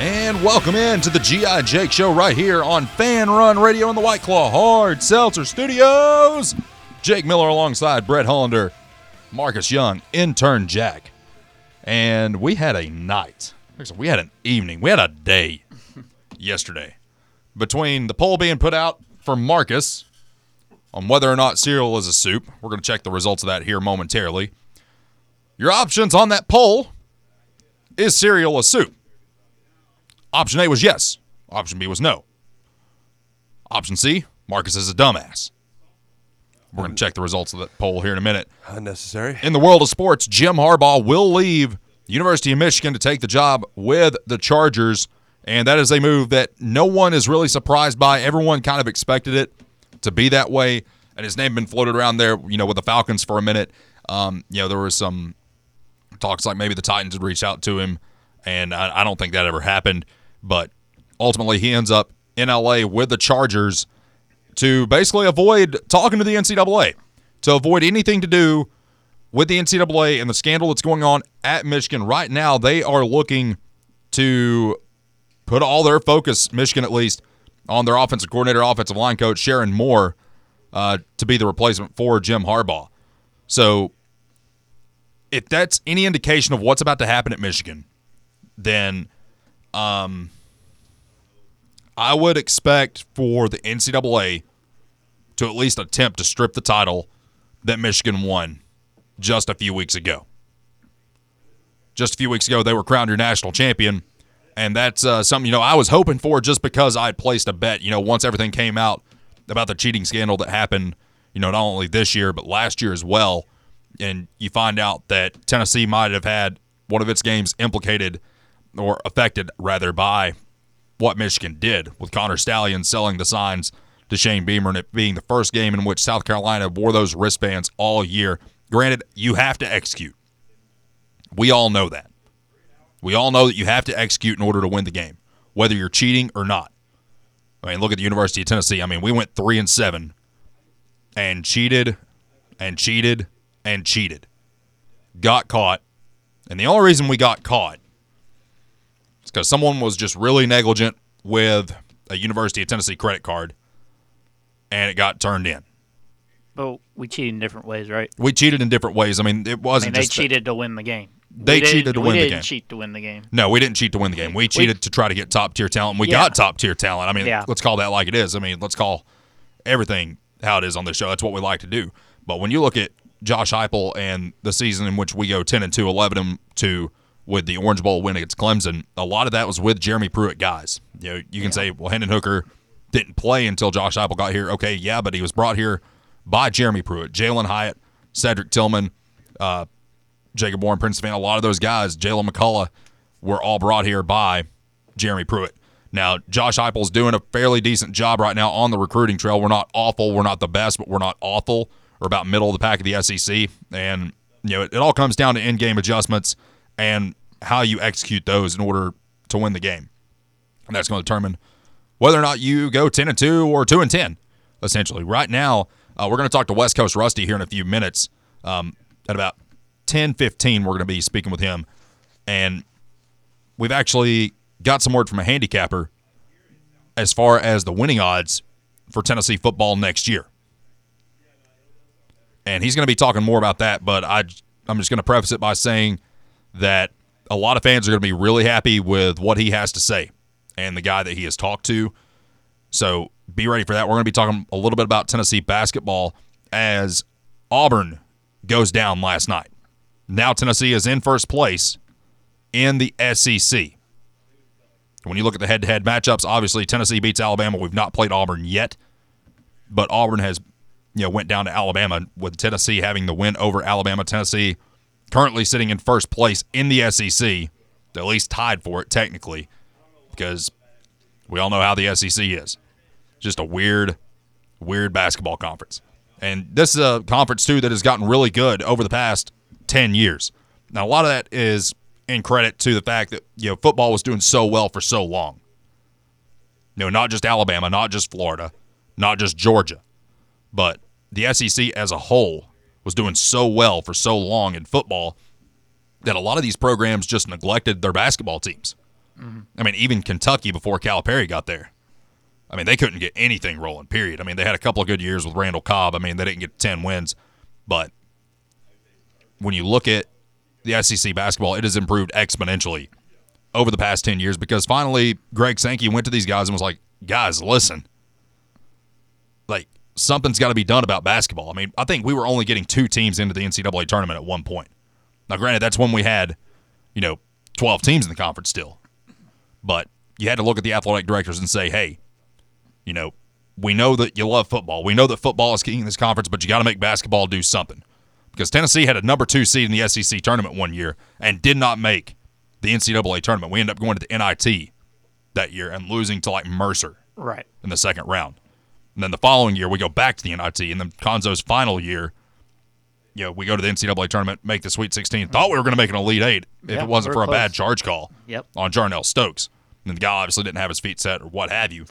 And welcome in to the G.I. Jake Show right here on Fan Run Radio in the White Claw Hard Seltzer Studios. Jake Miller alongside Brett Hollander, Marcus Young, intern Jack. And we had a night. We had an evening. We had a day yesterday between the poll being put out for Marcus on whether or not cereal is a soup. We're going to check the results of that here momentarily. Your options on that poll is cereal a soup? Option A was yes. Option B was no. Option C, Marcus is a dumbass. We're going to check the results of that poll here in a minute. Unnecessary. In the world of sports, Jim Harbaugh will leave the University of Michigan to take the job with the Chargers, and that is a move that no one is really surprised by. Everyone kind of expected it to be that way, and his name had been floated around there, with the Falcons for a minute. There was some talks like maybe the Titans had reached out to him, and I don't think that ever happened. But ultimately, he ends up in L.A. with the Chargers to basically avoid talking to the NCAA, to avoid anything to do with the NCAA and the scandal that's going on at Michigan. Right now, they are looking to put all their focus, Michigan at least, on their offensive coordinator, offensive line coach, Sharon Moore, to be the replacement for Jim Harbaugh. So if that's any indication of what's about to happen at Michigan, then I would expect for the NCAA to at least attempt to strip the title that Michigan won just a few weeks ago. Just a few weeks ago, they were crowned your national champion, and that's something I was hoping for just because I had placed a bet. Once everything came out about the cheating scandal that happened, not only this year but last year as well, and you find out that Tennessee might have had one of its games implicated or affected, rather, by what Michigan did with Connor Stallion selling the signs to Shane Beamer and it being the first game in which South Carolina wore those wristbands all year. Granted, you have to execute. We all know that. We all know that you have to execute in order to win the game, whether you're cheating or not. I mean, look at the University of Tennessee. I mean, we went 3-7 and cheated. Got caught. And the only reason we got caught is because someone was just really negligent with a University of Tennessee credit card, and it got turned in. But we cheated in different ways, right? We cheated in different ways. I mean, it wasn't just they cheated to win the game. They cheated to win the game. We didn't cheat to win the game. No, we didn't cheat to win the game. We cheated to try to get top-tier talent, and we got top-tier talent. I mean, let's call that like it is. I mean, let's call everything how it is on this show. That's what we like to do. But when you look at Josh Heupel and the season in which we go 10-2, 11-2 with the Orange Bowl win against Clemson, a lot of that was with Jeremy Pruitt guys. You can say, well, Hendon Hooker didn't play until Josh Heupel got here. Okay, yeah, but he was brought here by Jeremy Pruitt, Jalen Hyatt, Cedric Tillman, Jacob Warren, Prince Savannah, a lot of those guys, Jalen McCullough, were all brought here by Jeremy Pruitt. Now, Josh Heupel's doing a fairly decent job right now on the recruiting trail. We're not awful. We're not the best, but we're not awful. We're about middle of the pack of the SEC, and it all comes down to in-game adjustments and how you execute those in order to win the game, and that's going to determine whether or not you go 10-2 or 2-10. Essentially, right now we're going to talk to West Coast Rusty here in a few minutes. At about 10:15, we're going to be speaking with him, and we've actually got some word from a handicapper as far as the winning odds for Tennessee football next year. And he's going to be talking more about that, but I'm just going to preface it by saying that a lot of fans are going to be really happy with what he has to say and the guy that he has talked to. So be ready for that. We're going to be talking a little bit about Tennessee basketball as Auburn goes down last night. Now Tennessee is in first place in the SEC. When you look at the head-to-head matchups, obviously Tennessee beats Alabama. We've not played Auburn yet, but Auburn has went down to Alabama, with Tennessee having the win over Alabama. Tennessee currently sitting in first place in the SEC, at least tied for it technically, because we all know how the SEC is. Just a weird, weird basketball conference. And this is a conference, too, that has gotten really good over the past 10 years. Now, a lot of that is in credit to the fact that, football was doing so well for so long. Not just Alabama, not just Florida, not just Georgia, but the SEC as a whole was doing so well for so long in football that a lot of these programs just neglected their basketball teams. Mm-hmm. I mean, even Kentucky before Calipari got there. I mean, they couldn't get anything rolling, period. I mean, they had a couple of good years with Randall Cobb. I mean, they didn't get 10 wins. But when you look at the SEC basketball, it has improved exponentially over the past 10 years because finally Greg Sankey went to these guys and was like, guys, listen, like something's got to be done about basketball. I mean, I think we were only getting 2 teams into the NCAA tournament at one point. Now, granted, that's when we had, 12 teams in the conference still. But you had to look at the athletic directors and say, hey, we know that you love football. We know that football is king in this conference, but you got to make basketball do something. Because Tennessee had a number 2 seed in the SEC tournament one year and did not make the NCAA tournament. We ended up going to the NIT that year and losing to, Mercer right in the second round. And then the following year, we go back to the NIT. And then Konzo's final year, we go to the NCAA tournament, make the Sweet 16. Thought we were going to make an Elite Eight if it wasn't for a bad charge call on Jarnell Stokes. And the guy obviously didn't have his feet set or what have you.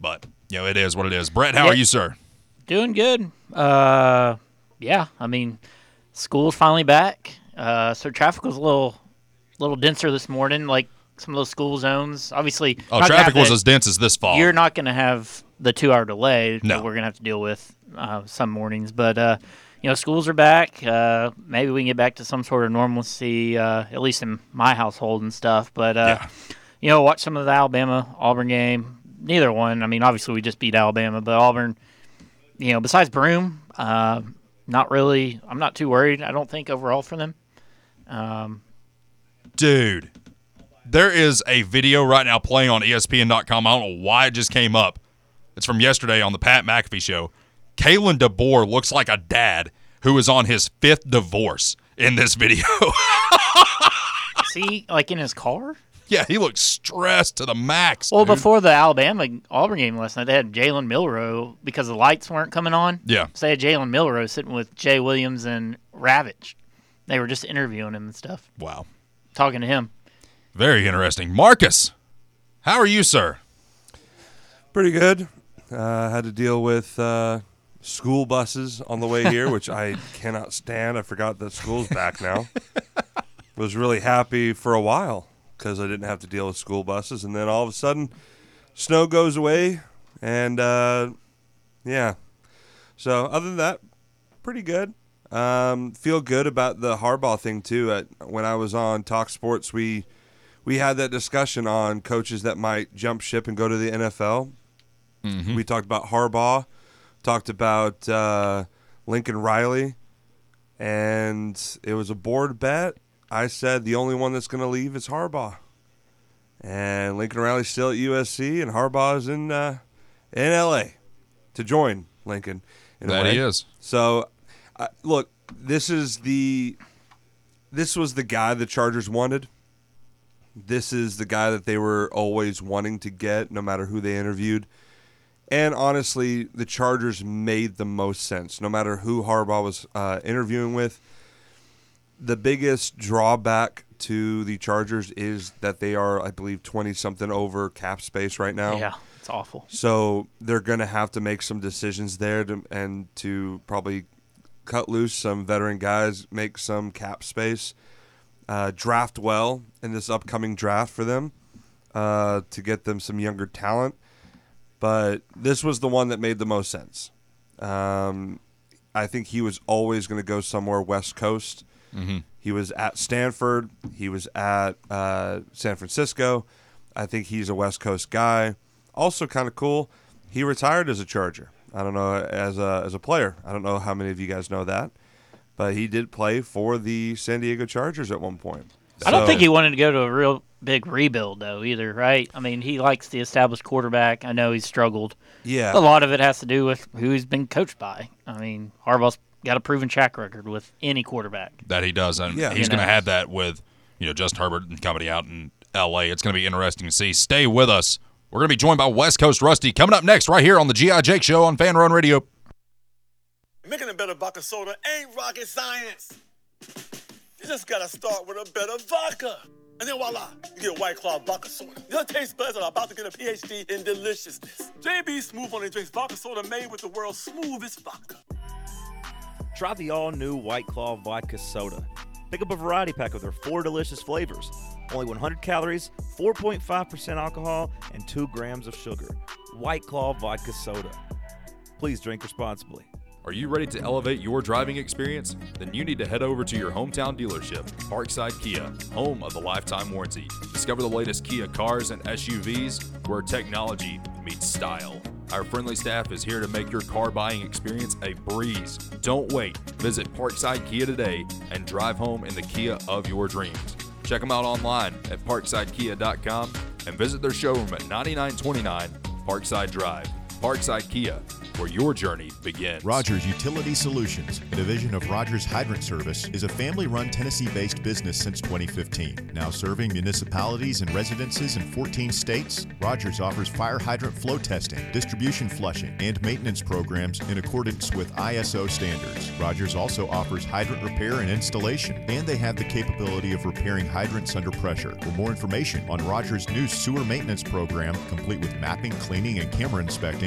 But, it is what it is. Brett, how are you, sir? Doing good. School's finally back. So traffic was a little denser this morning, like some of those school zones. Obviously, traffic was as dense as this fall. You're not going to have the 2-hour delay that we're going to have to deal with some mornings. But, schools are back. Maybe we can get back to some sort of normalcy, at least in my household and stuff. But, watch some of the Alabama-Auburn game. Neither one. I mean, obviously, we just beat Alabama. But Auburn, besides Broom, not really. I'm not too worried, I don't think, overall for them. Dude, there is a video right now playing on ESPN.com. I don't know why it just came up. It's from yesterday on the Pat McAfee show. Kalen DeBoer looks like a dad who is on his 5th divorce in this video. Is he, in his car? Yeah, he looked stressed to the max. Well, dude, before the Alabama-Auburn game last night, they had Jalen Milroe because the lights weren't coming on. Yeah. So they had Jalen Milroe sitting with Jay Williams and Ravage. They were just interviewing him and stuff. Wow. Talking to him. Very interesting. Marcus, how are you, sir? Pretty good. Had to deal with school buses on the way here, which I cannot stand. I forgot that school's back now. Was really happy for a while, because I didn't have to deal with school buses. And then all of a sudden, snow goes away. And, So, other than that, pretty good. Feel good about the Harbaugh thing, too. When I was on Talk Sports, we had that discussion on coaches that might jump ship and go to the NFL. Mm-hmm. We talked about Harbaugh, talked about Lincoln Riley. And it was a board bet. I said the only one that's going to leave is Harbaugh. And Lincoln Riley's still at USC, and Harbaugh's in L.A. to join Lincoln. That he is. So, look, this was the guy the Chargers wanted. This is the guy that they were always wanting to get, no matter who they interviewed. And honestly, the Chargers made the most sense, no matter who Harbaugh was interviewing with. The biggest drawback to the Chargers is that they are, I believe, 20-something over cap space right now. Yeah, it's awful. So they're going to have to make some decisions there to probably cut loose some veteran guys, make some cap space, draft well in this upcoming draft for them to get them some younger talent. But this was the one that made the most sense. I think he was always going to go somewhere West Coast. Mm-hmm. He was at Stanford. He was at San Francisco. I think he's a West Coast guy. Also kind of cool, he retired as a Charger. I don't know, as a player. I don't know how many of you guys know that. But he did play for the San Diego Chargers at one point. I don't think he wanted to go to a real big rebuild, though, either, right? I mean, he likes the established quarterback. I know he's struggled. Yeah. A lot of it has to do with who he's been coached by. I mean, Harbaugh's got a proven track record with any quarterback. That he does, and he's going to have that with Justin Herbert and company out in L.A. It's going to be interesting to see. Stay with us. We're going to be joined by West Coast Rusty coming up next right here on the G.I. Jake Show on Fan Run Radio. Making a better vodka soda ain't rocket science. You just got to start with a better vodka. And then voila, you get White Claw vodka soda. Your taste buds are about to get a PhD in deliciousness. JB Smooth only drinks vodka soda made with the world's smoothest vodka. Try the all-new White Claw Vodka Soda. Pick up a variety pack of their 4 delicious flavors. Only 100 calories, 4.5% alcohol, and 2 grams of sugar. White Claw Vodka Soda. Please drink responsibly. Are you ready to elevate your driving experience? Then you need to head over to your hometown dealership, Parkside Kia, home of the lifetime warranty. Discover the latest Kia cars and SUVs where technology meets style. Our friendly staff is here to make your car buying experience a breeze. Don't wait. Visit Parkside Kia today and drive home in the Kia of your dreams. Check them out online at parksidekia.com and visit their showroom at 9929 Parkside Drive. Parkside Kia, where your journey begins. Rogers Utility Solutions, a division of Rogers Hydrant Service, is a family-run Tennessee-based business since 2015. Now serving municipalities and residences in 14 states, Rogers offers fire hydrant flow testing, distribution flushing, and maintenance programs in accordance with ISO standards. Rogers also offers hydrant repair and installation, and they have the capability of repairing hydrants under pressure. For more information on Rogers' new sewer maintenance program, complete with mapping, cleaning, and camera inspecting,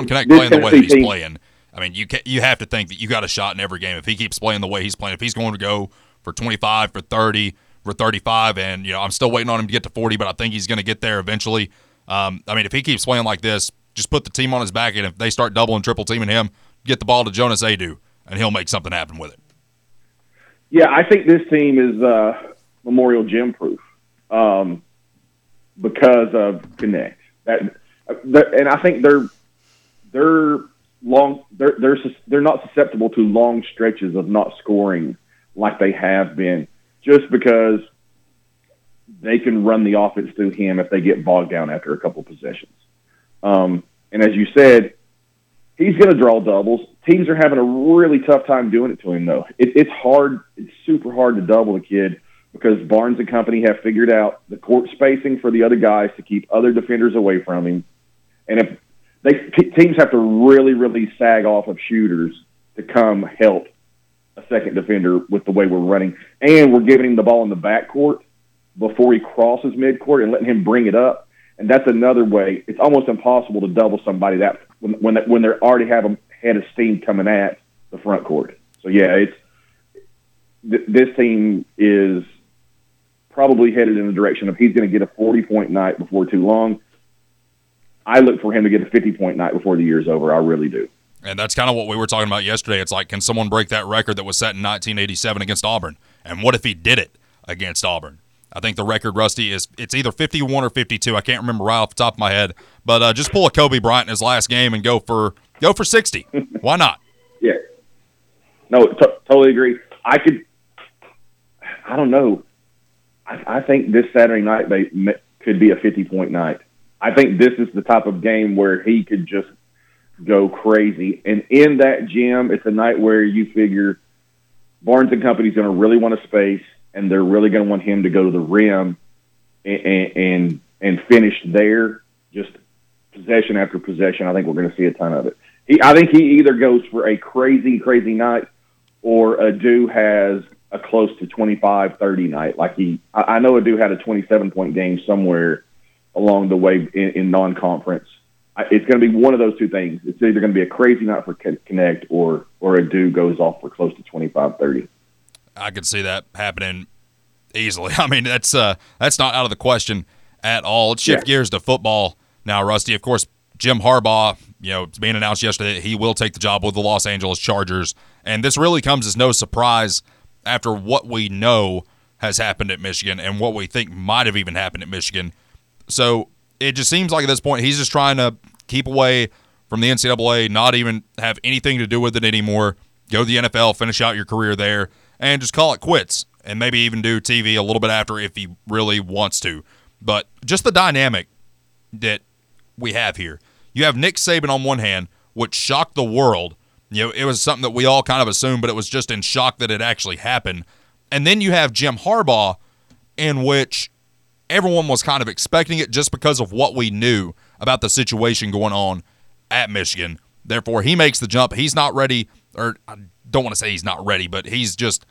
Knecht playing the way that he's playing, I mean, you have to think that you got a shot in every game. If he keeps playing the way he's playing, if he's going to go for 25, for 30, for 35, and you know, I'm still waiting on him to get to 40, but I think he's going to get there eventually. I mean, if he keeps playing like this, just put the team on his back, and if they start double and triple teaming him, get the ball to Jonas Adu, and he'll make something happen with it. Yeah, I think this team is Memorial Gym proof because of Knecht. And I think they're not susceptible to long stretches of not scoring like they have been, just because they can run the offense through him if they get bogged down after a couple possessions. And as you said, he's going to draw doubles. Teams are having a really tough time doing it to him, though. It's hard. It's super hard to double the kid because Barnes and company have figured out the court spacing for the other guys to keep other defenders away from him. And if teams have to really, really sag off of shooters to come help a second defender with the way we're running. And we're giving him the ball in the backcourt before he crosses midcourt and letting him bring it up. And that's another way. It's almost impossible to double somebody that when they already have a head of steam coming at the front court. So, yeah, this team is probably headed in the direction of he's going to get a 40-point night before too long. I look for him to get a 50-point night before the year's over. I really do. And that's kind of what we were talking about yesterday. It's like, can someone break that record that was set in 1987 against Auburn? And what if he did it against Auburn? I think the record, Rusty, is it's either 51 or 52. I can't remember right off the top of my head. But just pull a Kobe Bryant in his last game and go for 60. Why not? Yeah. No, totally agree. I don't know. I think this Saturday night could be a 50-point night. I think this is the type of game where he could just go crazy. And in that gym, it's a night where you figure Barnes and company's going to really want to space, and they're really going to want him to go to the rim and finish there, just possession after possession. I think we're going to see a ton of it. I think he either goes for a crazy, crazy night, or Adu has a close to 25-30 night. Like I know Adu had a 27-point game somewhere along the way in non-conference. It's going to be one of those two things. It's either going to be a crazy night for Knecht or Adu goes off for close to 25-30. I could see that happening easily. I mean, that's not out of the question at all. Let's shift gears to football now, Rusty. Of course, Jim Harbaugh, you know, it's being announced yesterday that he will take the job with the Los Angeles Chargers, and this really comes as no surprise after what we know has happened at Michigan and what we think might have even happened at Michigan. So it just seems like at this point he's just trying to keep away from the NCAA, not even have anything to do with it anymore, go to the NFL, finish out your career there, and just call it quits, and maybe even do TV a little bit after if he really wants to. But just the dynamic that we have here. You have Nick Saban on one hand, which shocked the world. You know, it was something that we all kind of assumed, but it was just in shock that it actually happened. And then you have Jim Harbaugh, in which everyone was kind of expecting it just because of what we knew about the situation going on at Michigan. Therefore, he makes the jump. He's not ready, or I don't want to say he's not ready, but he does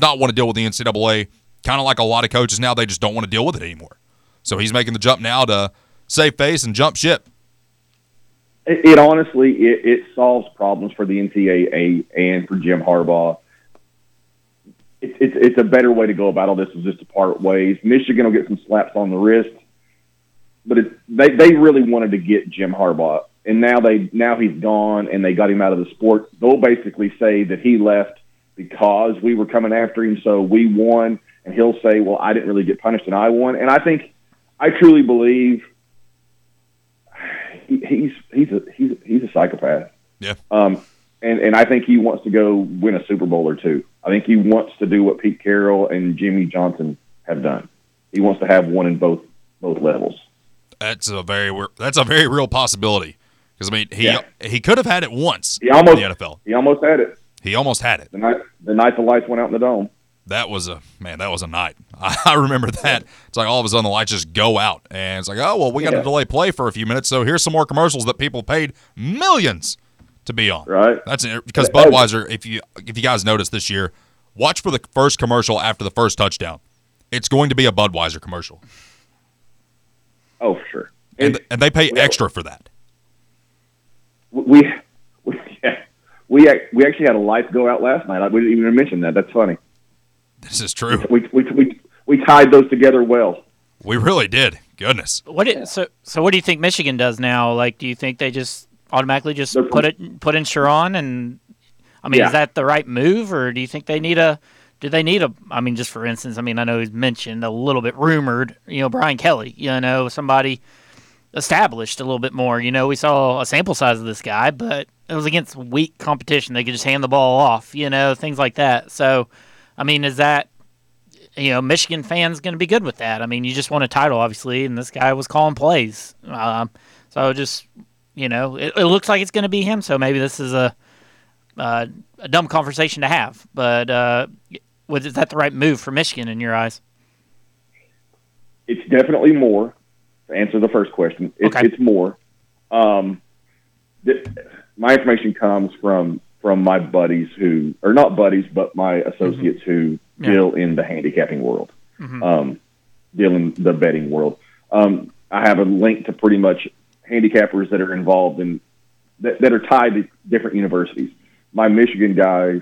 not want to deal with the NCAA, kind of like a lot of coaches now. They just don't want to deal with it anymore. So he's making the jump now to save face and jump ship. It honestly, it solves problems for the NCAA and for Jim Harbaugh. It's a better way to go about all this is just to part ways. Michigan will get some slaps on the wrist, but they really wanted to get Jim Harbaugh, and now he's gone, and they got him out of the sport. They'll basically say that he left because we were coming after him, so we won, and he'll say, well, I didn't really get punished, and I won. And I truly believe he's a psychopath. Yeah. And I think he wants to go win a Super Bowl or two. I think he wants to do what Pete Carroll and Jimmy Johnson have done. He wants to have one in both levels. That's a very real possibility. Because I mean, he could have had it once in the NFL. He almost had it. The night the lights went out in the dome. That was a night. I remember that. It's like all of a sudden the lights just go out, and it's like, oh well, we got to delay play for a few minutes. So here's some more commercials that people paid millions to be on. Right. That's because Budweiser, if you guys notice this year, watch for the first commercial after the first touchdown. It's going to be a Budweiser commercial. Oh, sure. And they pay extra for that. We actually had a life go out last night. We didn't even mention that. That's funny. This is true. We tied those together well. We really did. Goodness. So what do you think Michigan does now? Like, do you think they just automatically just put in Sharon? And I mean, is that the right move, or do you think they need a? Do they need a? I mean, just for instance, I mean, I know he's mentioned a little bit rumored. You know, Brian Kelly. You know, somebody established a little bit more. You know, we saw a sample size of this guy, but it was against weak competition. They could just hand the ball off. You know, things like that. So, I mean, is that? You know, Michigan fans going to be good with that. I mean, you just won a title, obviously, and this guy was calling plays. So just, you know, it looks like it's going to be him. So maybe this is a dumb conversation to have. But is that the right move for Michigan in your eyes? It's definitely more. To answer the first question, it's more. My information comes from my buddies who – or not buddies, but my associates who – still in the handicapping world, deal in the betting world. I have a link to pretty much handicappers that are involved in that are tied to different universities. My Michigan guys,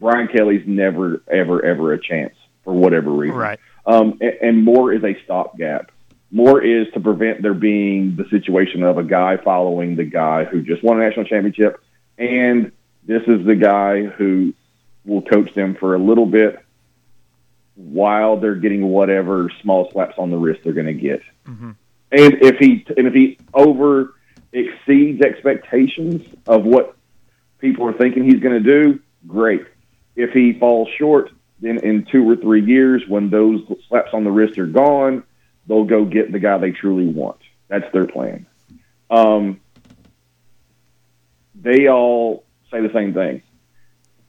Brian Kelly's never, ever, ever a chance for whatever reason. Right. And Moore is a stopgap. Moore is to prevent there being the situation of a guy following the guy who just won a national championship, and this is the guy who – we'll coach them for a little bit while they're getting whatever small slaps on the wrist they're going to get. Mm-hmm. And if he over exceeds expectations of what people are thinking he's going to do, great. If he falls short, then in 2 or 3 years, when those slaps on the wrist are gone, they'll go get the guy they truly want. That's their plan. They all say the same thing.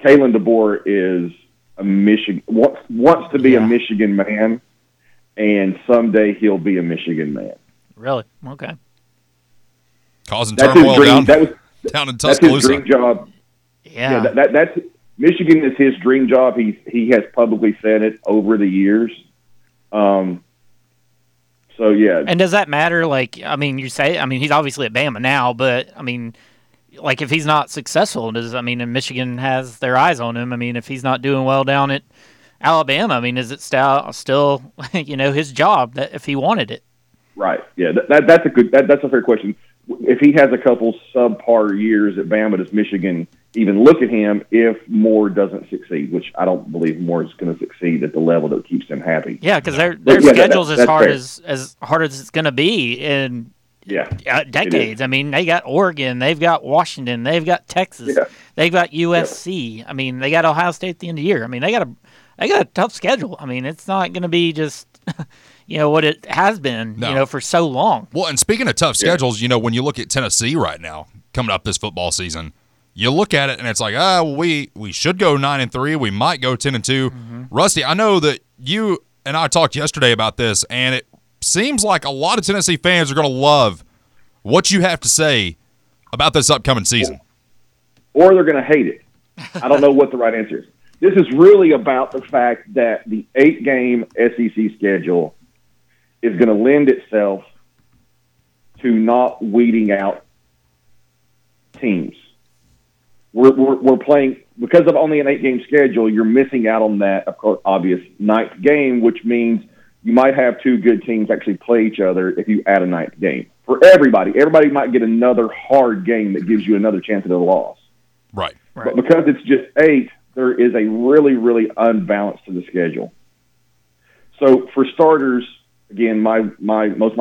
Kalen DeBoer is a Michigan wants to be a Michigan man, and someday he'll be a Michigan man. Really? Okay. Causing turmoil down in Tuscaloosa. That's his dream job. Yeah. That's Michigan is his dream job. He has publicly said it over the years. So yeah. And does that matter? Like, I mean, you say, I mean, he's obviously at Bama now, but I mean. Like, if he's not successful, and Michigan has their eyes on him. I mean, if he's not doing well down at Alabama, I mean, is it still, you know, his job that if he wanted it? Right. Yeah. That's a fair question. If he has a couple subpar years at Bama, does Michigan even look at him if Moore doesn't succeed? Which I don't believe Moore is going to succeed at the level that keeps him happy. Yeah, because their schedule's as hard as it's going to be in. Yeah, decades. I mean, they got Oregon, they've got Washington, they've got Texas, they've got USC. I mean, they got Ohio State at the end of the year. I mean, they got a tough schedule. I mean, it's not going to be just, you know, what it has been, you know, for so long. Well, and speaking of tough schedules, you know, when you look at Tennessee right now coming up this football season, you look at it and it's like, we should go 9-3, we might go 10-2. Mm-hmm. Rusty, I know that you and I talked yesterday about this, and it seems like a lot of Tennessee fans are going to love what you have to say about this upcoming season. Or they're going to hate it. I don't know what the right answer is. This is really about the fact that the 8-game SEC schedule is going to lend itself to not weeding out teams. We're playing – because of only an 8-game schedule, you're missing out on that, of course, obvious ninth game, which means – you might have two good teams actually play each other if you add a ninth game. For everybody, might get another hard game that gives you another chance at a loss. Right. But because it's just 8, there is a really, really unbalance to the schedule. So for starters, again, most of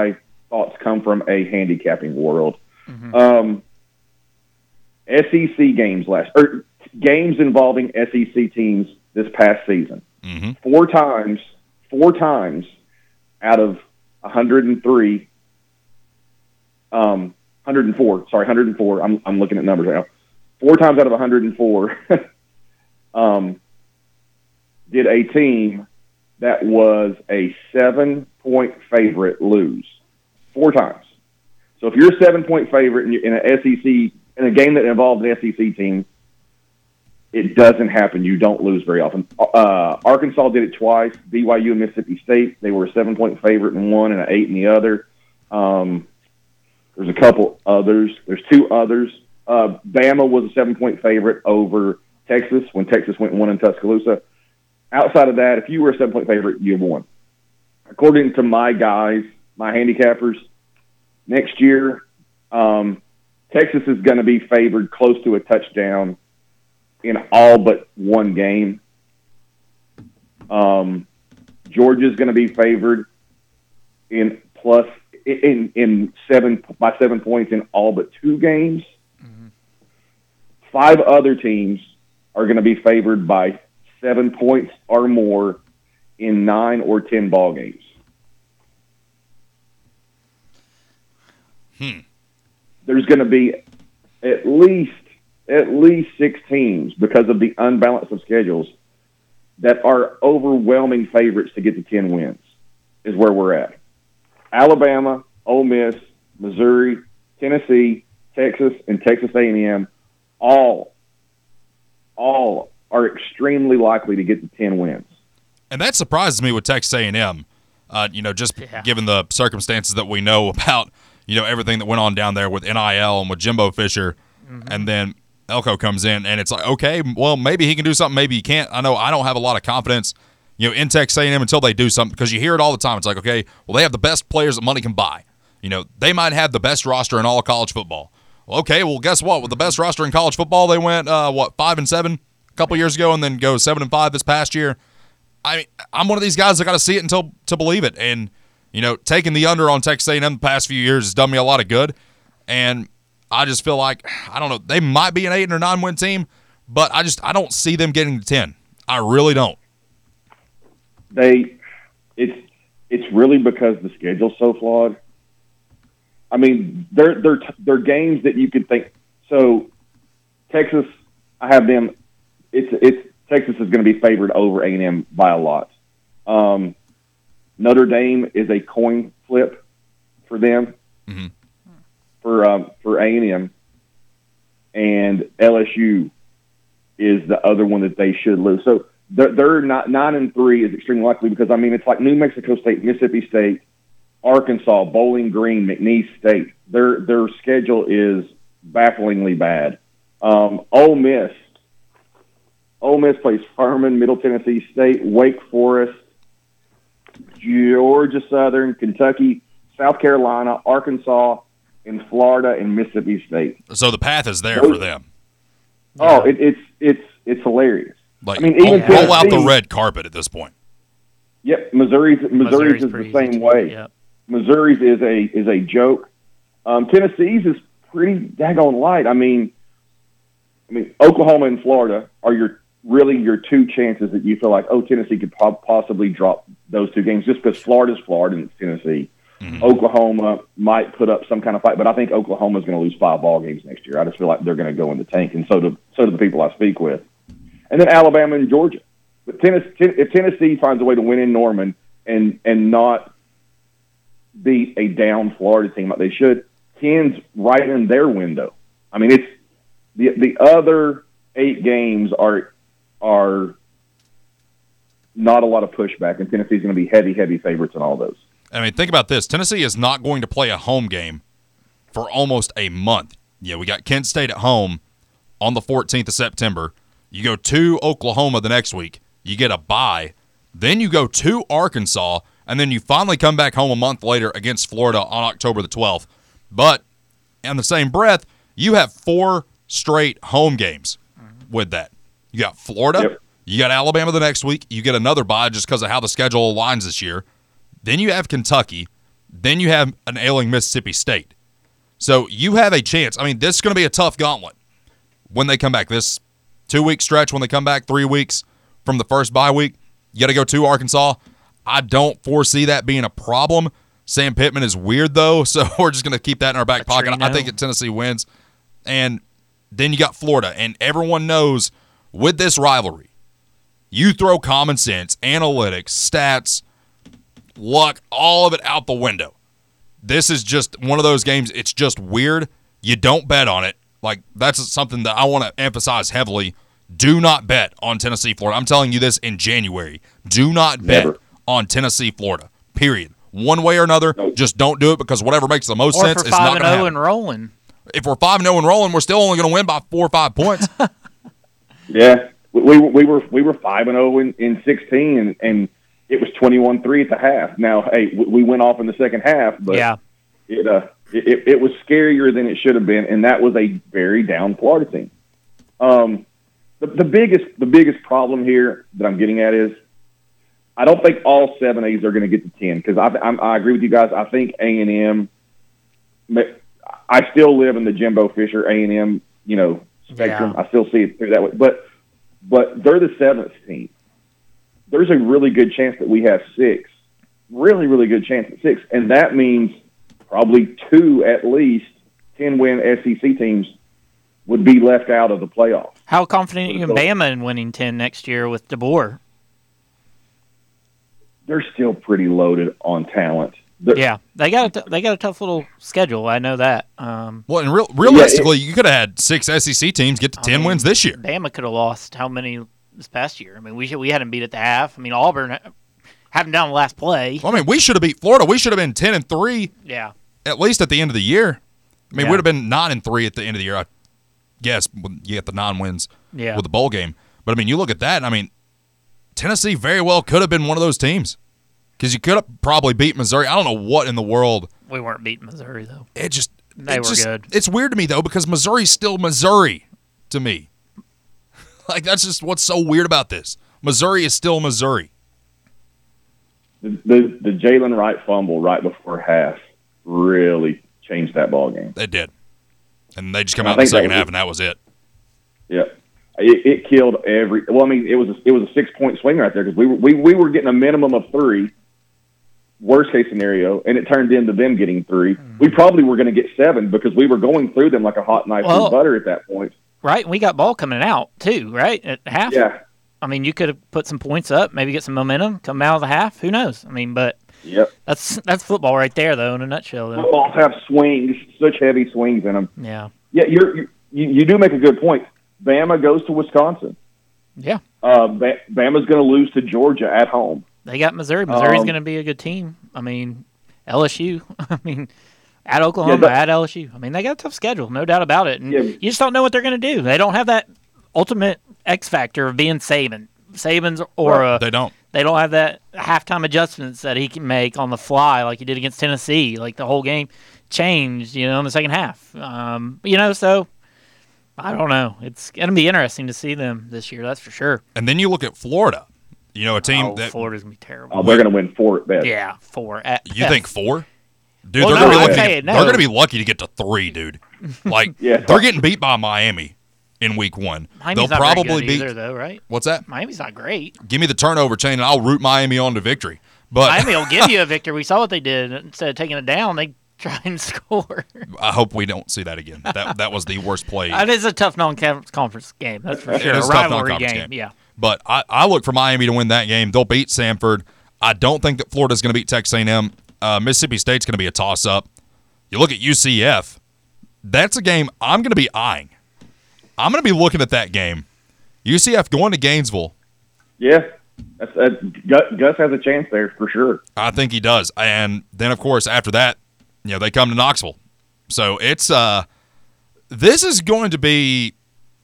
my thoughts come from a handicapping world. Mm-hmm. SEC games games involving SEC teams this past season. Mm-hmm. Four times out of 104. I'm looking at numbers right now. 4 times out of 104 did a team that was a 7-point favorite lose. 4 times. So if you're a 7-point favorite in an SEC, in a game that involves an SEC team, it doesn't happen. You don't lose very often. Arkansas did it twice. BYU and Mississippi State, they were a 7-point favorite in one and an 8 in the other. There's a couple others. There's two others. Bama was a 7-point favorite over Texas when Texas went and won in Tuscaloosa. Outside of that, if you were a 7-point favorite, you won. According to my guys, my handicappers, next year, Texas is going to be favored close to a touchdown in all but one game. Georgia is going to be favored in plus in seven by 7 points in all but two games. Mm-hmm. 5 other teams are going to be favored by 7 points or more in 9 or 10 ball games. There's going to be at least 6 teams, because of the unbalance of schedules, that are overwhelming favorites to get to 10 wins is where we're at. Alabama, Ole Miss, Missouri, Tennessee, Texas, and Texas A&M all are extremely likely to get to 10 wins. And that surprises me with Texas A&M, given the circumstances that we know about, everything that went on down there with NIL and with Jimbo Fisher. Mm-hmm. And then Elko comes in, and it's like, okay, well, maybe he can do something, maybe he can't. I know I don't have a lot of confidence in Texas A&M until they do something, because you hear it all the time. It's like, okay, well, they have the best players that money can buy. They might have the best roster in all of college football. Well, okay, well, guess what? With the best roster in college football, they went, 5-7 a couple years ago, and then go 7-5 this past year. I mean, I'm one of these guys that got to see it until to believe it. And, taking the under on Texas A&M the past few years has done me a lot of good. And I just feel like, I don't know, they might be an 8 or 9 win team, but I don't see them getting to 10. I really don't. It's really because the schedule's so flawed. I mean, they're games that you could think. So Texas, I have them. It's Texas is going to be favored over A&M by a lot. Notre Dame is a coin flip for them. Mm-hmm. For A&M, and LSU is the other one that they should lose. So they're not 9-3 is extremely likely, because it's like New Mexico State, Mississippi State, Arkansas, Bowling Green, McNeese State. Their schedule is bafflingly bad. Ole Miss plays Furman, Middle Tennessee State, Wake Forest, Georgia Southern, Kentucky, South Carolina, Arkansas, in Florida and Mississippi State. So the path is there for them. Oh, it's hilarious. Like, roll out the red carpet at this point. Yep, Missouri's is the same way. Yep. Missouri's is a joke. Tennessee's is pretty daggone light. Oklahoma and Florida are your two chances that you feel like, oh, Tennessee could possibly drop those two games, just because Florida's Florida and it's Tennessee. Mm-hmm. Oklahoma might put up some kind of fight, but I think Oklahoma's going to lose 5 ball games next year. I just feel like they're going to go in the tank, and so do the people I speak with. And then Alabama and Georgia. But if Tennessee finds a way to win in Norman and not beat a down Florida team like they should, Ken's right in their window. It's the other 8 games are not a lot of pushback, and Tennessee's going to be heavy, heavy favorites in all those. Think about this. Tennessee is not going to play a home game for almost a month. Yeah, we got Kent State at home on the 14th of September. You go to Oklahoma the next week. You get a bye. Then you go to Arkansas, and then you finally come back home a month later against Florida on October the 12th. But in the same breath, you have 4 straight home games with that. You got Florida. Yep. You got Alabama the next week. You get another bye just because of how the schedule aligns this year. Then you have Kentucky. Then you have an ailing Mississippi State. So you have a chance. This is going to be a tough gauntlet when they come back. This 2-week stretch when they come back, 3 weeks from the first bye week, you got to go to Arkansas. I don't foresee that being a problem. Sam Pittman is weird, though, so we're just going to keep that in our back pocket. I think Tennessee wins. And then you got Florida. And everyone knows with this rivalry, you throw common sense, analytics, stats, luck, all of it out the window. This is just one of those games. It's just weird. You don't bet on it. Like, that's something that I want to emphasize heavily. Do not bet on Tennessee, Florida. I'm telling you this in January. Do not bet on Tennessee, Florida, period. One way or another, just don't do it, because whatever makes the most sense is not going to happen. Or if we're 5-0 and rolling. If we're 5-0 and rolling, we're still only going to win by 4 or 5 points. Yeah. We were 5-0 in 16, and it was 21-3 at the half. Now, hey, we went off in the second half, but it was scarier than it should have been, and that was a very down Florida team. The biggest problem here that I'm getting at is I don't think all 7As are going to get to 10, because I agree with you guys. I think A&M – I still live in the Jimbo Fisher A&M, spectrum. Yeah. I still see it through that way. But they're the 7th team. There's a really good chance that we have 6. Really, really good chance at 6. And that means probably 2 at least 10-win SEC teams would be left out of the playoffs. How confident are you in Bama in winning 10 next year with DeBoer? They're still pretty loaded on talent. They got a tough little schedule. I know that. Realistically, you could have had 6 SEC teams get to 10 wins this year. Bama could have lost how many this past year? I mean, we had them beat at the half. I mean, Auburn had them down the last play. Well, I mean, we should have beat Florida. We should have been 10-3. Yeah, at least at the end of the year. I mean, we'd have been 9-3 at the end of the year. I guess you get the 9 wins with the bowl game. But I mean, you look at that. And, I mean, Tennessee very well could have been one of those teams. Because you could have probably beat Missouri. I don't know what in the world. We weren't beating Missouri, though. They were good. It's weird to me, though, because Missouri's still Missouri to me. Like, that's just what's so weird about this. Missouri is still Missouri. The Jalen Wright fumble right before half really changed that ball game. It did. And they just come out in the second half, and that was it. Yeah. It killed every – well, I mean, it was a 6-point swing right there, because we were getting a minimum of 3. Worst-case scenario, and it turned into them getting 3. We probably were going to get 7 because we were going through them like a hot knife through butter at that point. Right, and we got ball coming out too, right, at half? Yeah. I mean, you could have put some points up, maybe get some momentum, come out of the half. Who knows? I mean, but that's football right there, though, in a nutshell. Though. Footballs have swings, such heavy swings in them. Yeah. Yeah, you do make a good point. Bama goes to Wisconsin. Yeah. Bama's going to lose to Georgia at home. They got Missouri. Missouri's going to be a good team. I mean, LSU. I mean, at Oklahoma, at LSU. I mean, they got a tough schedule, no doubt about it. And you just don't know what they're going to do. They don't have that ultimate X factor of being Saban. They don't have that halftime adjustments that he can make on the fly like he did against Tennessee. Like, the whole game changed, in the second half. So I don't know. It's going to be interesting to see them this year, that's for sure. And then you look at Florida. A team Florida's going to be terrible. Oh, they're going to win 4 at best. Yeah, 4 at best. You think 4? Dude, they're going to be lucky to get to 3, dude. Like, they're getting beat by Miami in week 1. Miami's they'll probably not very good either, though, right? What's that? Miami's not great. Give me the turnover chain, and I'll root Miami on to victory. But Miami will give you a victory. We saw what they did. Instead of taking it down, they try and score. I hope we don't see that again. That was the worst play. That is a tough non-conference game, that's for sure. It is a tough non-conference game. Yeah. But I look for Miami to win that game. They'll beat Samford. I don't think that Florida's going to beat Texas A&M. Mississippi State's going to be a toss-up. You look at UCF. That's a game I'm going to be eyeing. I'm going to be looking at that game. UCF going to Gainesville. Yeah. Gus has a chance there for sure. I think he does. And then, of course, after that, they come to Knoxville. So it's this is going to be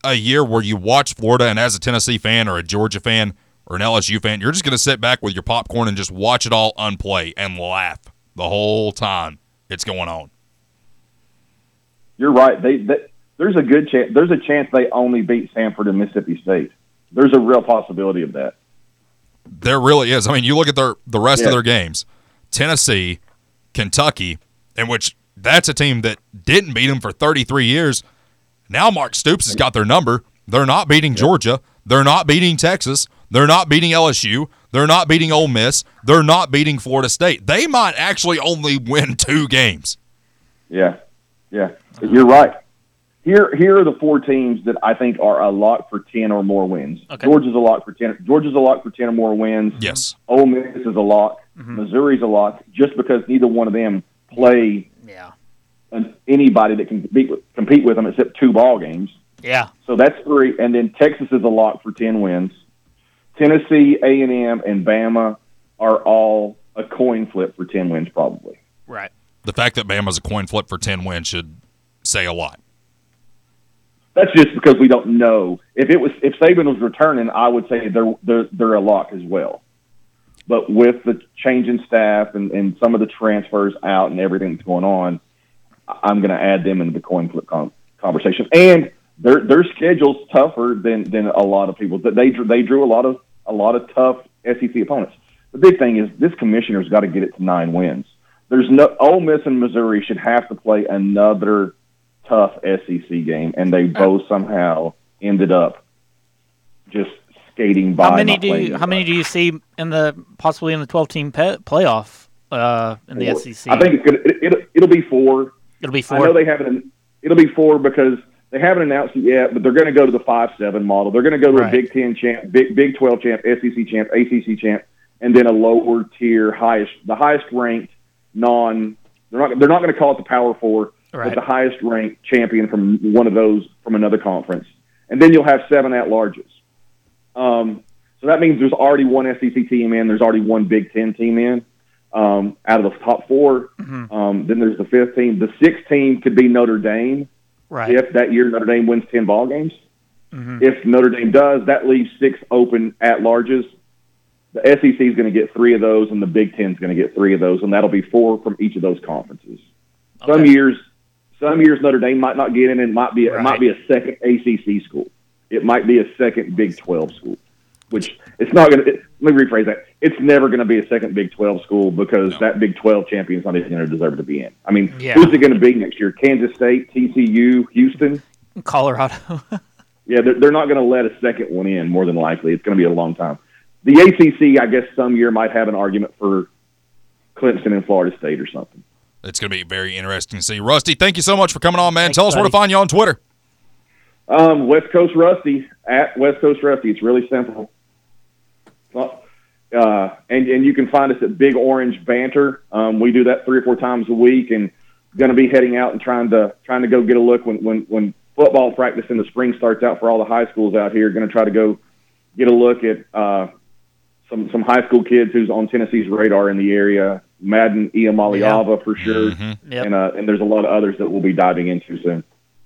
a year where you watch Florida, and as a Tennessee fan or a Georgia fan or an LSU fan, you're just going to sit back with your popcorn and just watch it all unplay and laugh the whole time it's going on. You're right. There's a good chance. There's a chance they only beat Samford and Mississippi State. There's a real possibility of that. There really is. I mean, you look at the rest of their games, Tennessee, Kentucky, in which that's a team that didn't beat them for 33 years. Now Mark Stoops has got their number. They're not beating Georgia. They're not beating Texas. They're not beating LSU. They're not beating Ole Miss. They're not beating Florida State. They might actually only win 2 games. Yeah. You're right. Here are the 4 teams that I think are a lock for 10 or more wins. Okay. Georgia's a lock for 10 or more wins. Yes. Ole Miss is a lock. Mm-hmm. Missouri's a lock, just because neither one of them play anybody that can compete with them except two ball games. Yeah. So that's three. And then Texas is a lock for 10 wins. Tennessee, A&M, and Bama are all a coin flip for 10 wins probably. Right. The fact that Bama's a coin flip for 10 wins should say a lot. That's just because we don't know. If Saban was returning, I would say they're a lock as well. But with the change in staff and some of the transfers out and everything that's going on, I'm going to add them into the coin flip conversation. And their schedule's tougher than a lot of people. They drew a lot of tough SEC opponents. The big thing is this commissioner's got to get it to 9 wins. There's no Ole Miss and Missouri should have to play another tough SEC game, and they both somehow ended up just skating by. How many do you see possibly in the 12-team playoff in the SEC? I think it'll be 4. It'll be 4. I know they haven't. It'll be 4 because they haven't announced it yet, but they're going to go to the 5-7 model. They're going to go to a Big Ten champ, Big 12 champ, SEC champ, ACC champ, and then a lower tier, the highest ranked non. They're not going to call it the Power 4, but the highest ranked champion from one of those from another conference, and then you'll have 7 at larges. So that means there's already one SEC team in. There's already one Big Ten team in. Out of the top 4, then there's the 5th team. The 6th team could be Notre Dame. Right. If that year Notre Dame wins 10 ball games, if Notre Dame does, that leaves 6 open at-larges. The SEC is going to get 3 of those, and the Big Ten is going to get 3 of those, and that'll be 4 from each of those conferences. Okay. Some years Notre Dame might not get in, and it might be a second ACC school. It might be a second Big 12 school, which it's not going to. Let me rephrase that. It's never going to be a second Big 12 school because that Big 12 champion is not even going to deserve to be in. I mean, who's it going to be next year? Kansas State, TCU, Houston? Colorado. They're not going to let a second one in, more than likely. It's going to be a long time. The ACC, I guess, some year might have an argument for Clemson and Florida State or something. It's going to be very interesting to see. Rusty, thank you so much for coming on, man. Thanks, buddy. Tell us where to find you on Twitter. West Coast Rusty, at West Coast Rusty. It's really simple. And you can find us at Big Orange Banter. We do that 3 or 4 times a week, and going to be heading out and trying to go get a look when football practice in the spring starts out for all the high schools out here. Going to try to go get a look at some high school kids who's on Tennessee's radar in the area. Madden Iamaliava for sure, and there's a lot of others that we'll be diving into soon.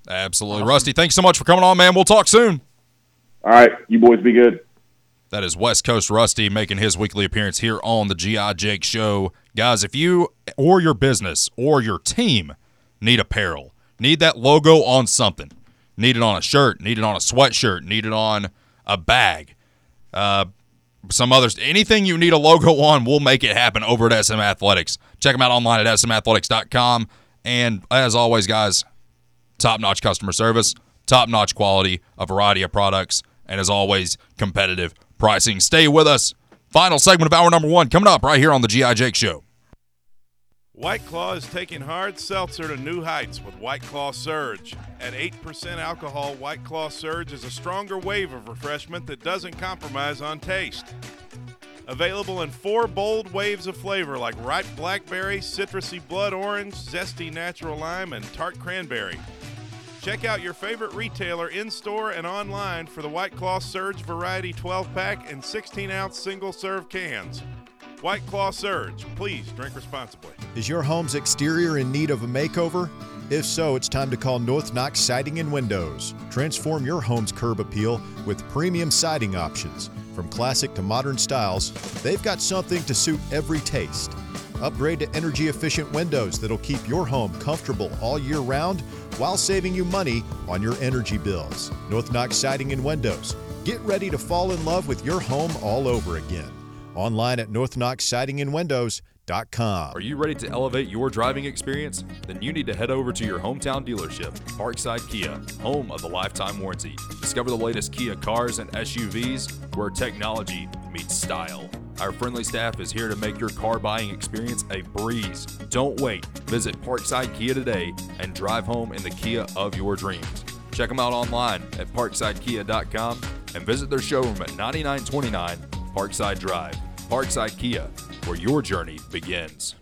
Absolutely, awesome. Rusty, thanks so much for coming on, man. We'll talk soon. All right, you boys be good. That is West Coast Rusty making his weekly appearance here on the G.I. Jake Show. Guys, if you or your business or your team need apparel, need that logo on something, need it on a shirt, need it on a sweatshirt, need it on a bag, some others, anything you need a logo on, we'll make it happen over at SM Athletics. Check them out online at smathletics.com. And as always, guys, top-notch customer service, top-notch quality, a variety of products, and as always, competitive pricing. Stay with us. Final segment of hour number 1 coming up right here on the G.I. Jake Show. White Claw is taking hard seltzer to new heights with White Claw Surge. At 8% alcohol, White Claw Surge is a stronger wave of refreshment that doesn't compromise on taste. Available in 4 bold waves of flavor like ripe blackberry, citrusy blood orange, zesty natural lime, and tart cranberry. Check out your favorite retailer in-store and online for the White Claw Surge Variety 12-pack and 16-ounce single-serve cans. White Claw Surge. Please drink responsibly. Is your home's exterior in need of a makeover? If so, it's time to call North Knox Siding and Windows. Transform your home's curb appeal with premium siding options. From classic to modern styles, they've got something to suit every taste. Upgrade to energy-efficient windows that'll keep your home comfortable all year round while saving you money on your energy bills. North Knox Siding and Windows. Get ready to fall in love with your home all over again. Online at northknoxsidingandwindows.com. Are you ready to elevate your driving experience? Then you need to head over to your hometown dealership, Parkside Kia, home of the lifetime warranty. Discover the latest Kia cars and SUVs where technology meets style. Our friendly staff is here to make your car buying experience a breeze. Don't wait. Visit Parkside Kia today and drive home in the Kia of your dreams. Check them out online at parksidekia.com and visit their showroom at 9929 Parkside Drive. Parkside Kia, where your journey begins.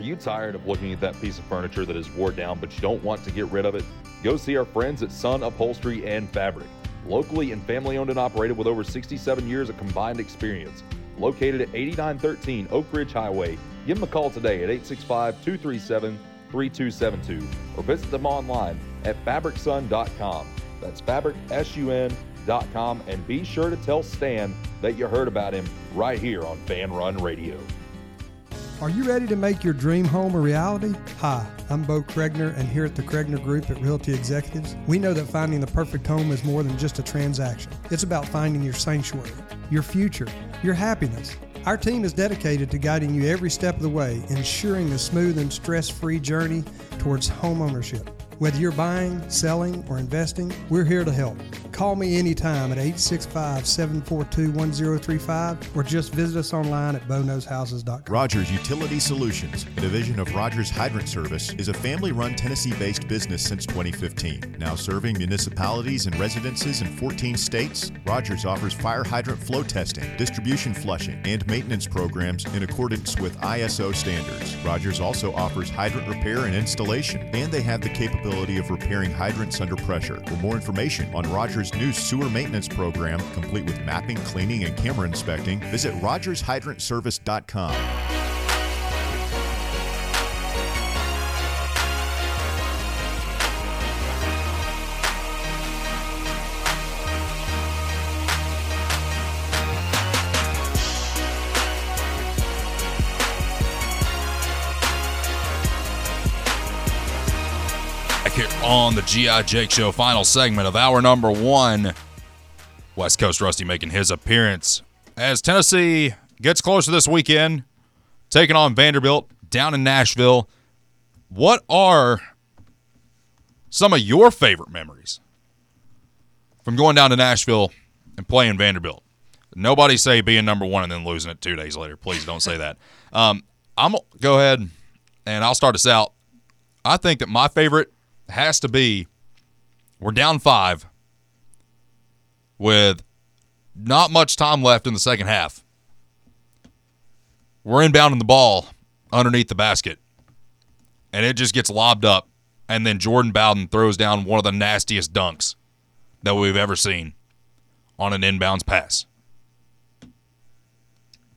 Are you tired of looking at that piece of furniture that is worn down but you don't want to get rid of it? Go see our friends at Sun Upholstery and Fabric. Locally and family owned and operated with over 67 years of combined experience. Located at 8913 Oak Ridge Highway. Give them a call today at 865-237-3272 or visit them online at fabricsun.com. That's fabricsun.com, and be sure to tell Stan that you heard about him right here on Fan Run Radio. Are you ready to make your dream home a reality? Hi, I'm Bo Kregner, and here at the Kregner Group at Realty Executives, we know that finding the perfect home is more than just a transaction. It's about finding your sanctuary, your future, your happiness. Our team is dedicated to guiding you every step of the way, ensuring a smooth and stress-free journey towards home ownership. Whether you're buying, selling, or investing, we're here to help. Call me anytime at 865-742-1035 or just visit us online at bonowshouses.com. Rogers Utility Solutions, a division of Rogers Hydrant Service, is a family-run Tennessee-based business since 2015. Now serving municipalities and residences in 14 states, Rogers offers fire hydrant flow testing, distribution flushing, and maintenance programs in accordance with ISO standards. Rogers also offers hydrant repair and installation, and they have the capability of repairing hydrants under pressure. For more information on Rogers' new sewer maintenance program, complete with mapping, cleaning, and camera inspecting, visit rogershydrantservice.com. On the G.I. Jake Show, final segment of hour number one. West Coast Rusty making his appearance as Tennessee gets closer this weekend, taking on Vanderbilt down in Nashville. What are some of your favorite memories from going down to Nashville and playing Vanderbilt? Nobody say being number one and then losing it 2 days later. Please don't say that. I'm going to go ahead and I'll start us out. I think that my favorite has to be, we're down 5 with not much time left in the second half. We're inbounding the ball underneath the basket, and it just gets lobbed up, and then Jordan Bowden throws down one of the nastiest dunks that we've ever seen on an inbounds pass.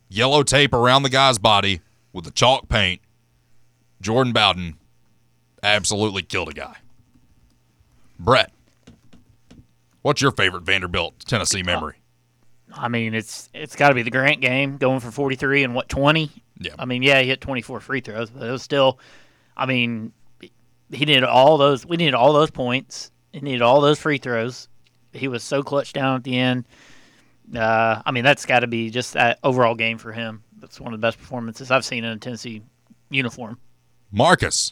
Yellow tape around the guy's body with the chalk paint. Jordan Bowden absolutely killed a guy. Brett, what's your favorite Vanderbilt Tennessee memory? I mean, it's got to be the Grant game, going for 43 and 20? Yeah. I mean, yeah, he hit 24 free throws, but it was still, I mean, he needed all those. We needed all those points. He needed all those free throws. He was so clutch down at the end. I mean, that's got to be just that overall game for him. That's one of the best performances I've seen in a Tennessee uniform. Marcus,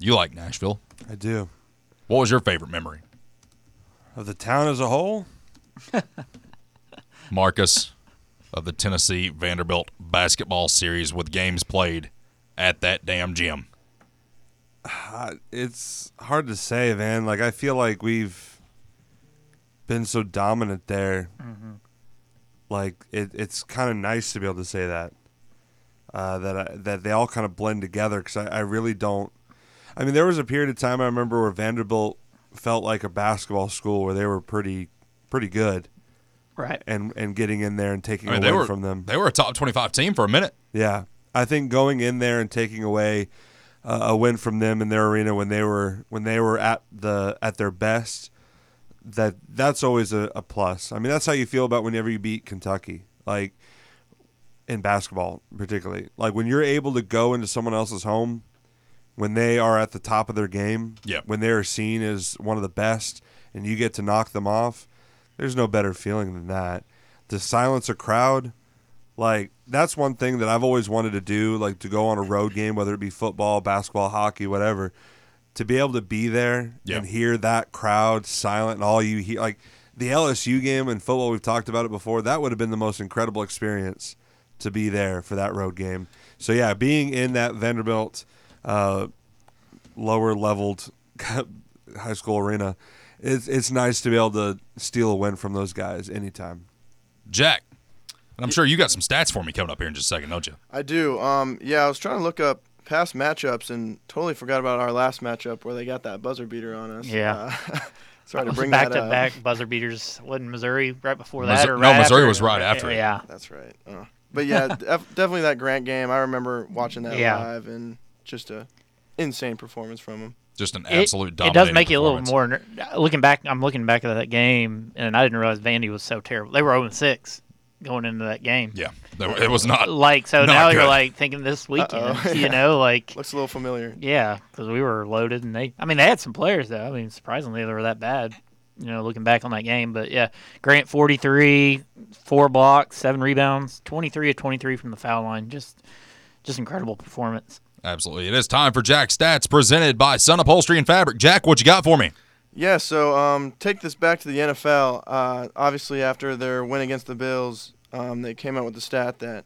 you like Nashville. I do. What was your favorite memory? Of the town as a whole? Marcus, of the Tennessee-Vanderbilt basketball series with games played at that damn gym. It's hard to say, man. Like, I feel like we've been so dominant there. Mm-hmm. Like, it's kind of nice to be able to say that. That they all kind of blend together, because I really don't. I mean, there was a period of time I remember where Vanderbilt felt like a basketball school, where they were pretty good, right? And getting in there and taking away from them. They were a top 25 team for a minute. Yeah, I think going in there and taking away a win from them in their arena when they were at their best, that's always a plus. I mean, that's how you feel about whenever you beat Kentucky, like in basketball particularly. Like when you're able to go into someone else's home, when they are at the top of their game, yep, when they are seen as one of the best and you get to knock them off, there's no better feeling than that. To silence a crowd, like that's one thing that I've always wanted to do, like to go on a road game, whether it be football, basketball, hockey, whatever, to be able to be there, yep, and hear that crowd silent and all you hear. Like the LSU game in football, we've talked about it before, that would have been the most incredible experience to be there for that road game. So, yeah, being in that Vanderbilt – lower-leveled high school arena, it's nice to be able to steal a win from those guys anytime. Jack, And I'm sure you got some stats for me coming up here in just a second, don't you? I do. Yeah, I was trying to look up past matchups and totally forgot about our last matchup where they got that buzzer beater on us. Yeah. Sorry to bring that up. Back-to-back buzzer beaters. Wasn't Missouri right before that? Missouri was right after it. Yeah. That's right. But, yeah, definitely that Grant game. I remember watching that live and just an insane performance from him. Just an absolute domination. It does make you a little more – I'm looking back at that game, and I didn't realize Vandy was so terrible. They were 0-6 going into that game. Yeah. It was not – You're, thinking this weekend, you know, looks a little familiar. Yeah, because we were loaded, and they had some players, though. I mean, surprisingly, they were that bad, you know, looking back on that game. But, yeah, Grant 43, 4 blocks, 7 rebounds, 23 of 23 from the foul line. Just incredible performance. Absolutely. It is time for Jack's Stats presented by Sun Upholstery and Fabric. Jack, what you got for me? Yeah, so take this back to the NFL. Obviously, after their win against the Bills, they came out with the stat that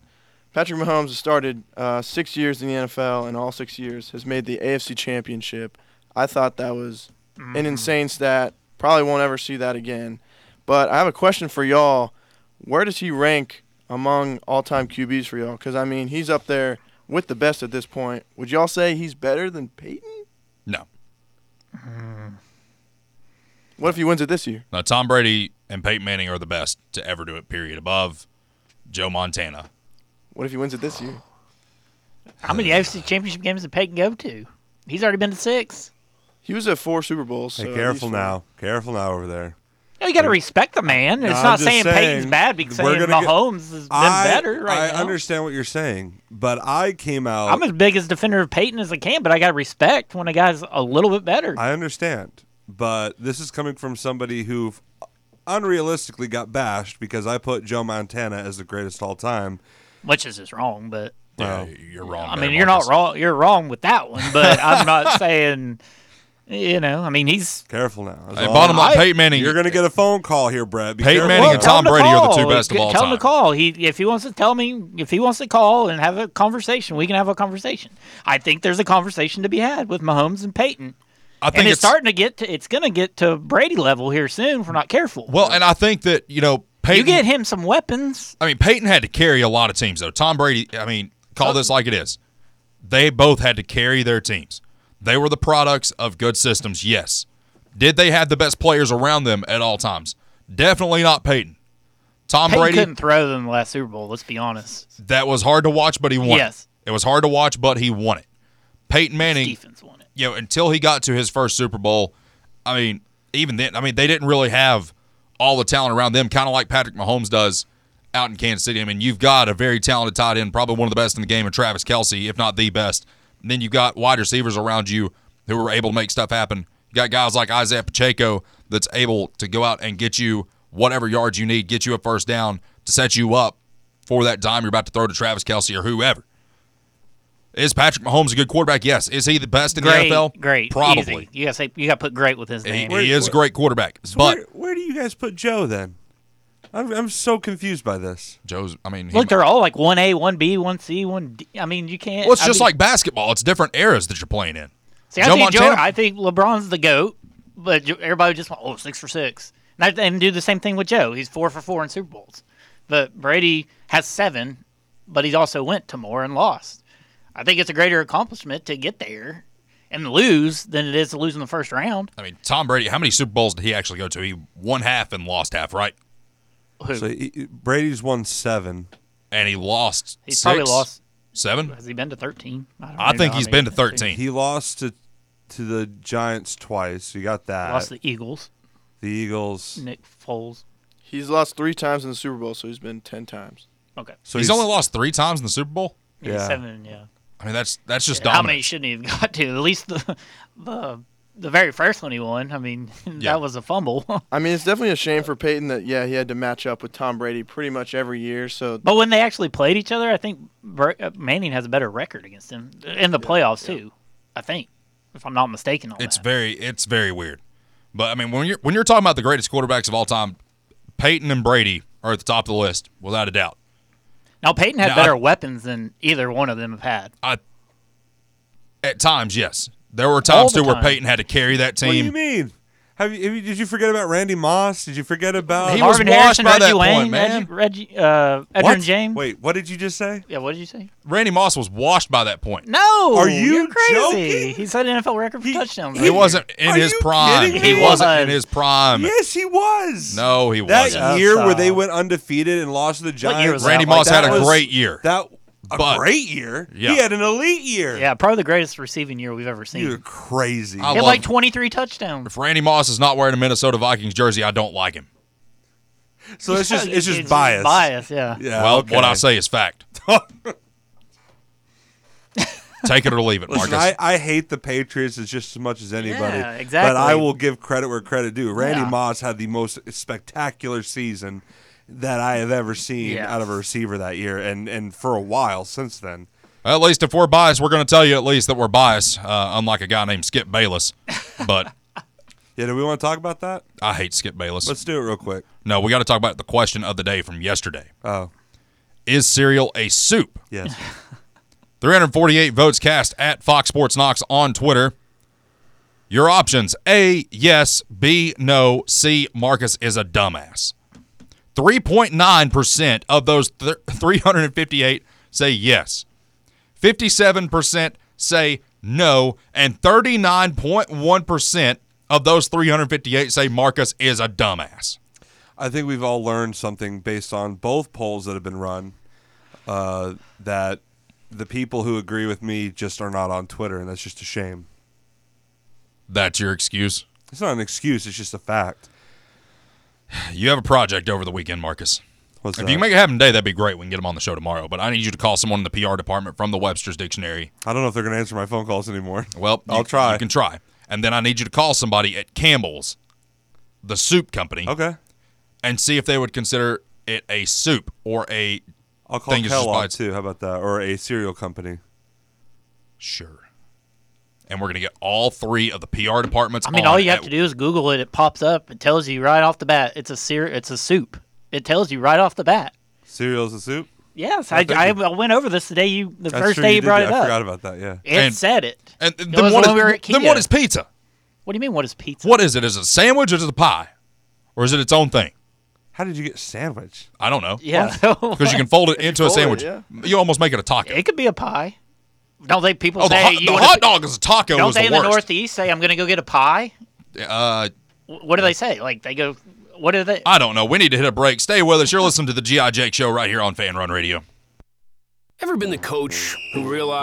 Patrick Mahomes has started 6 years in the NFL, and all 6 years has made the AFC Championship. I thought that was an insane stat. Probably won't ever see that again. But I have a question for y'all. Where does he rank among all-time QBs for y'all? Because, he's up there with the best at this point. Would y'all say he's better than Peyton? No. What if he wins it this year? No, Tom Brady and Peyton Manning are the best to ever do it, period. Above Joe Montana. What if he wins it this year? How many AFC Championship games did Peyton go to? He's already been to 6. He was at 4 Super Bowls. So hey, careful now. Careful now over there. No, you got to respect the man. It's not saying Peyton's bad because saying Mahomes has been better right now. I understand what you're saying, but I came out. I'm as big as defender of Peyton as I can, but I got to respect when a guy's a little bit better. I understand, but this is coming from somebody who unrealistically got bashed because I put Joe Montana as the greatest all time. Which is just wrong, but. Yeah, you're wrong. You're not wrong. You're wrong with that one, but I'm not saying. You know, he's careful now. Hey, bottom line, Peyton Manning. You're going to get a phone call here, Brett. Peyton Manning and Tom Brady are the two best of all time. Tell him to call. If he wants to call and have a conversation, we can have a conversation. I think there's a conversation to be had with Mahomes and Peyton. I think it's starting to it's going to get to Brady level here soon if we're not careful. Well, and I think that Peyton. You get him some weapons. Peyton had to carry a lot of teams though. Tom Brady. Call this like it is. They both had to carry their teams. They were the products of good systems, yes. Did they have the best players around them at all times? Definitely not Peyton. Peyton couldn't throw them the last Super Bowl, let's be honest. That was hard to watch, but he won. Yes. It was hard to watch, but he won it. Peyton Manning. His defense won it. Until he got to his first Super Bowl, even then, they didn't really have all the talent around them, kind of like Patrick Mahomes does out in Kansas City. You've got a very talented tight end, probably one of the best in the game, and Travis Kelce, if not the best. And then you got wide receivers around you who were able to make stuff happen. You got guys like Isaiah Pacheco that's able to go out and get you whatever yards you need, get you a first down to set you up for that dime you're about to throw to Travis Kelce or whoever. Is Patrick Mahomes a good quarterback? Yes. Is he the best in the NFL? Great. Probably. Easy. You got to put great with his name. He is a great quarterback. So but where do you guys put Joe then? I'm so confused by this. Joe's, they're all like 1A, 1B, 1C, 1D. You can't. Well, it's just like basketball. It's different eras that you're playing in. See, I think LeBron's the GOAT, but everybody just went, 6 for 6. And do the same thing with Joe. He's 4 for 4 in Super Bowls. But Brady has 7, but he also went to more and lost. I think it's a greater accomplishment to get there and lose than it is to lose in the first round. Tom Brady, how many Super Bowls did he actually go to? He won half and lost half, right? So Brady's won 7, and he lost. He's 6? Probably lost 7. Has he been to 13? I think he's been to 13. He lost to the Giants twice. You got that. Lost the Eagles. Nick Foles. He's lost 3 times in the Super Bowl, so he's been 10 times. Okay. So he's only lost 3 times in the Super Bowl. Yeah. 7. Yeah. That's just dominant. How many shouldn't he have got to? At least the very first one he won, that was a fumble. It's definitely a shame for Peyton that, he had to match up with Tom Brady pretty much every year. So, but when they actually played each other, I think Manning has a better record against him in the playoffs too. I think, if I'm not mistaken, it's very weird. But when you're talking about the greatest quarterbacks of all time, Peyton and Brady are at the top of the list without a doubt. Now Peyton had better weapons than either one of them have had. At times, yes. There were times where Peyton had to carry that team. What do you mean? Did you forget about Randy Moss? Did you forget about he Marvin was Harrison, by Reggie that Wayne, point, man? Edgerrin James. Wait, what did you just say? Yeah, what did you say? Randy Moss was washed by that point. No, are you're crazy? Joking? He set an NFL record for touchdowns. He wasn't in his prime. He wasn't in his prime. Yes, he was. No, he wasn't. That year where they went undefeated and lost to the Giants. Randy Moss had a great year. A great year. Yeah. He had an elite year. Yeah, probably the greatest receiving year we've ever seen. You're crazy. He had like 23 touchdowns. If Randy Moss is not wearing a Minnesota Vikings jersey, I don't like him. So it's just bias. Bias, yeah. Well, okay. What I say is fact. Take it or leave it, Marcus. Listen, I hate the Patriots just as much as anybody. Yeah, exactly. But I will give credit where credit due. Randy Moss had the most spectacular season that I have ever seen out of a receiver that year, and for a while since then. At least if we're biased, we're going to tell you at least that we're biased, unlike a guy named Skip Bayless. But yeah, do we want to talk about that? I hate Skip Bayless. Let's do it real quick. No, we got to talk about the question of the day from yesterday. Oh. Is cereal a soup? Yes. 348 votes cast at Fox Sports Knox on Twitter. Your options, A, yes, B, no, C, Marcus is a dumbass. 3.9% of those 358 say yes. 57% say no. And 39.1% of those 358 say Marcus is a dumbass. I think we've all learned something based on both polls that have been run, that the people who agree with me just are not on Twitter, and that's just a shame. That's your excuse? It's not an excuse. It's just a fact. You have a project over the weekend, Marcus. What's that? If you can make it happen today, that'd be great. We can get them on the show tomorrow. But I need you to call someone in the PR department from the Webster's Dictionary. I don't know if they're going to answer my phone calls anymore. Well, I'll try. You can try. And then I need you to call somebody at Campbell's, the soup company. Okay. And see if they would consider it a soup or a I'll call Kellogg, too. How about that? Or a cereal company. Sure. And we're going to get all three of the PR departments on. I mean, all you have to do is Google it. It pops up. It tells you right off the bat. It's a soup. It tells you right off the bat. Cereal's a soup? Yes. I went over this the first day you brought it up. I forgot about that, yeah. It said it. And then what is pizza? What do you mean, what is pizza? What is it? Is it a sandwich or is it a pie? Or is it its own thing? How did you get sandwich? I don't know. Yeah. Because you can fold it into a sandwich. Yeah. You almost make it a taco. It could be a pie. Don't they people say the hot dog is a taco? Don't they in the Northeast say I'm going to go get a pie? What do they say? Like they go, what do they? I don't know. We need to hit a break. Stay with us. You're listening to the G.I. Jake Show right here on Fan Run Radio. Ever been the coach who realized?